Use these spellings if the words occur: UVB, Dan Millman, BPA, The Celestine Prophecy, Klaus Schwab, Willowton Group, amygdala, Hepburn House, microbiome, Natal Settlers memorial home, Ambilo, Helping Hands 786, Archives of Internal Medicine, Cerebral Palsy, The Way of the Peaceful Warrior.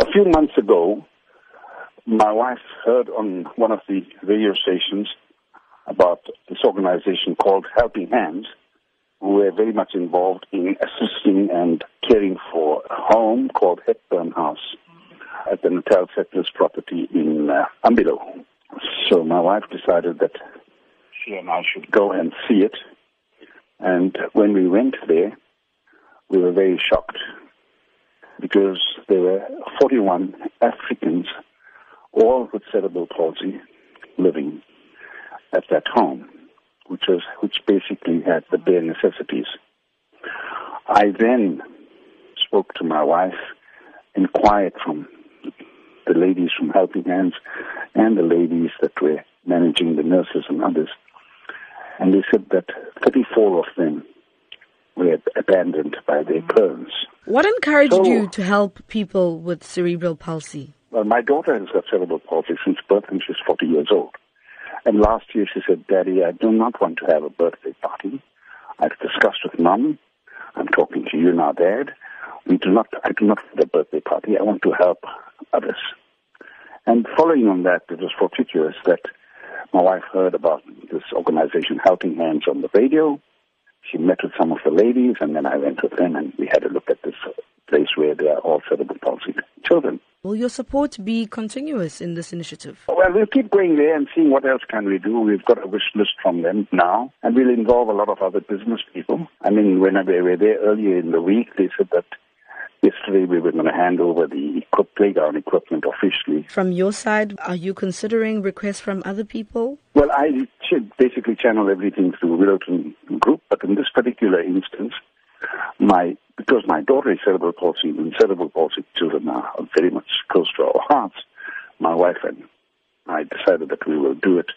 A few months ago, my wife heard on one of the radio stations about this organization called Helping Hands, who are very much involved in assisting and caring for a home called Hepburn House at the Natal Settlers property in Ambilo. So my wife decided that she and I should go and see it. And when we went there, we were very shocked because there were 41 Africans, all with cerebral palsy, living at that home, which basically had the bare necessities. I then spoke to my wife, inquired from the ladies from Helping Hands and the ladies that were managing the nurses and others, and they said that 34 of them were abandoned by their parents. What encouraged you to help people with cerebral palsy? Well, my daughter has got cerebral palsy since birth, and she's 40 years old. And last year she said, "Daddy, I do not want to have a birthday party. I've discussed with Mum. I'm talking to you now, Dad. I do not want a birthday party. I want to help others." And following on that, it was fortuitous that my wife heard about this organization, Helping Hands, on the radio. She met with some of the ladies, and then I went with them, and we had a look at this place where they are all cerebral palsy children. Will your support be continuous in this initiative? Well, we'll keep going there and seeing what else can we do. We've got a wish list from them now, and we'll involve a lot of other business people. I mean, when we were there earlier in the week, they said that yesterday we were going to hand over the playground equipment officially. From your side, are you considering requests from other people? Well, I should basically channel everything through Willowton Group, but in this particular instance, because my daughter is cerebral palsy, and cerebral palsy children are very much close to our hearts, my wife and I decided that we will do it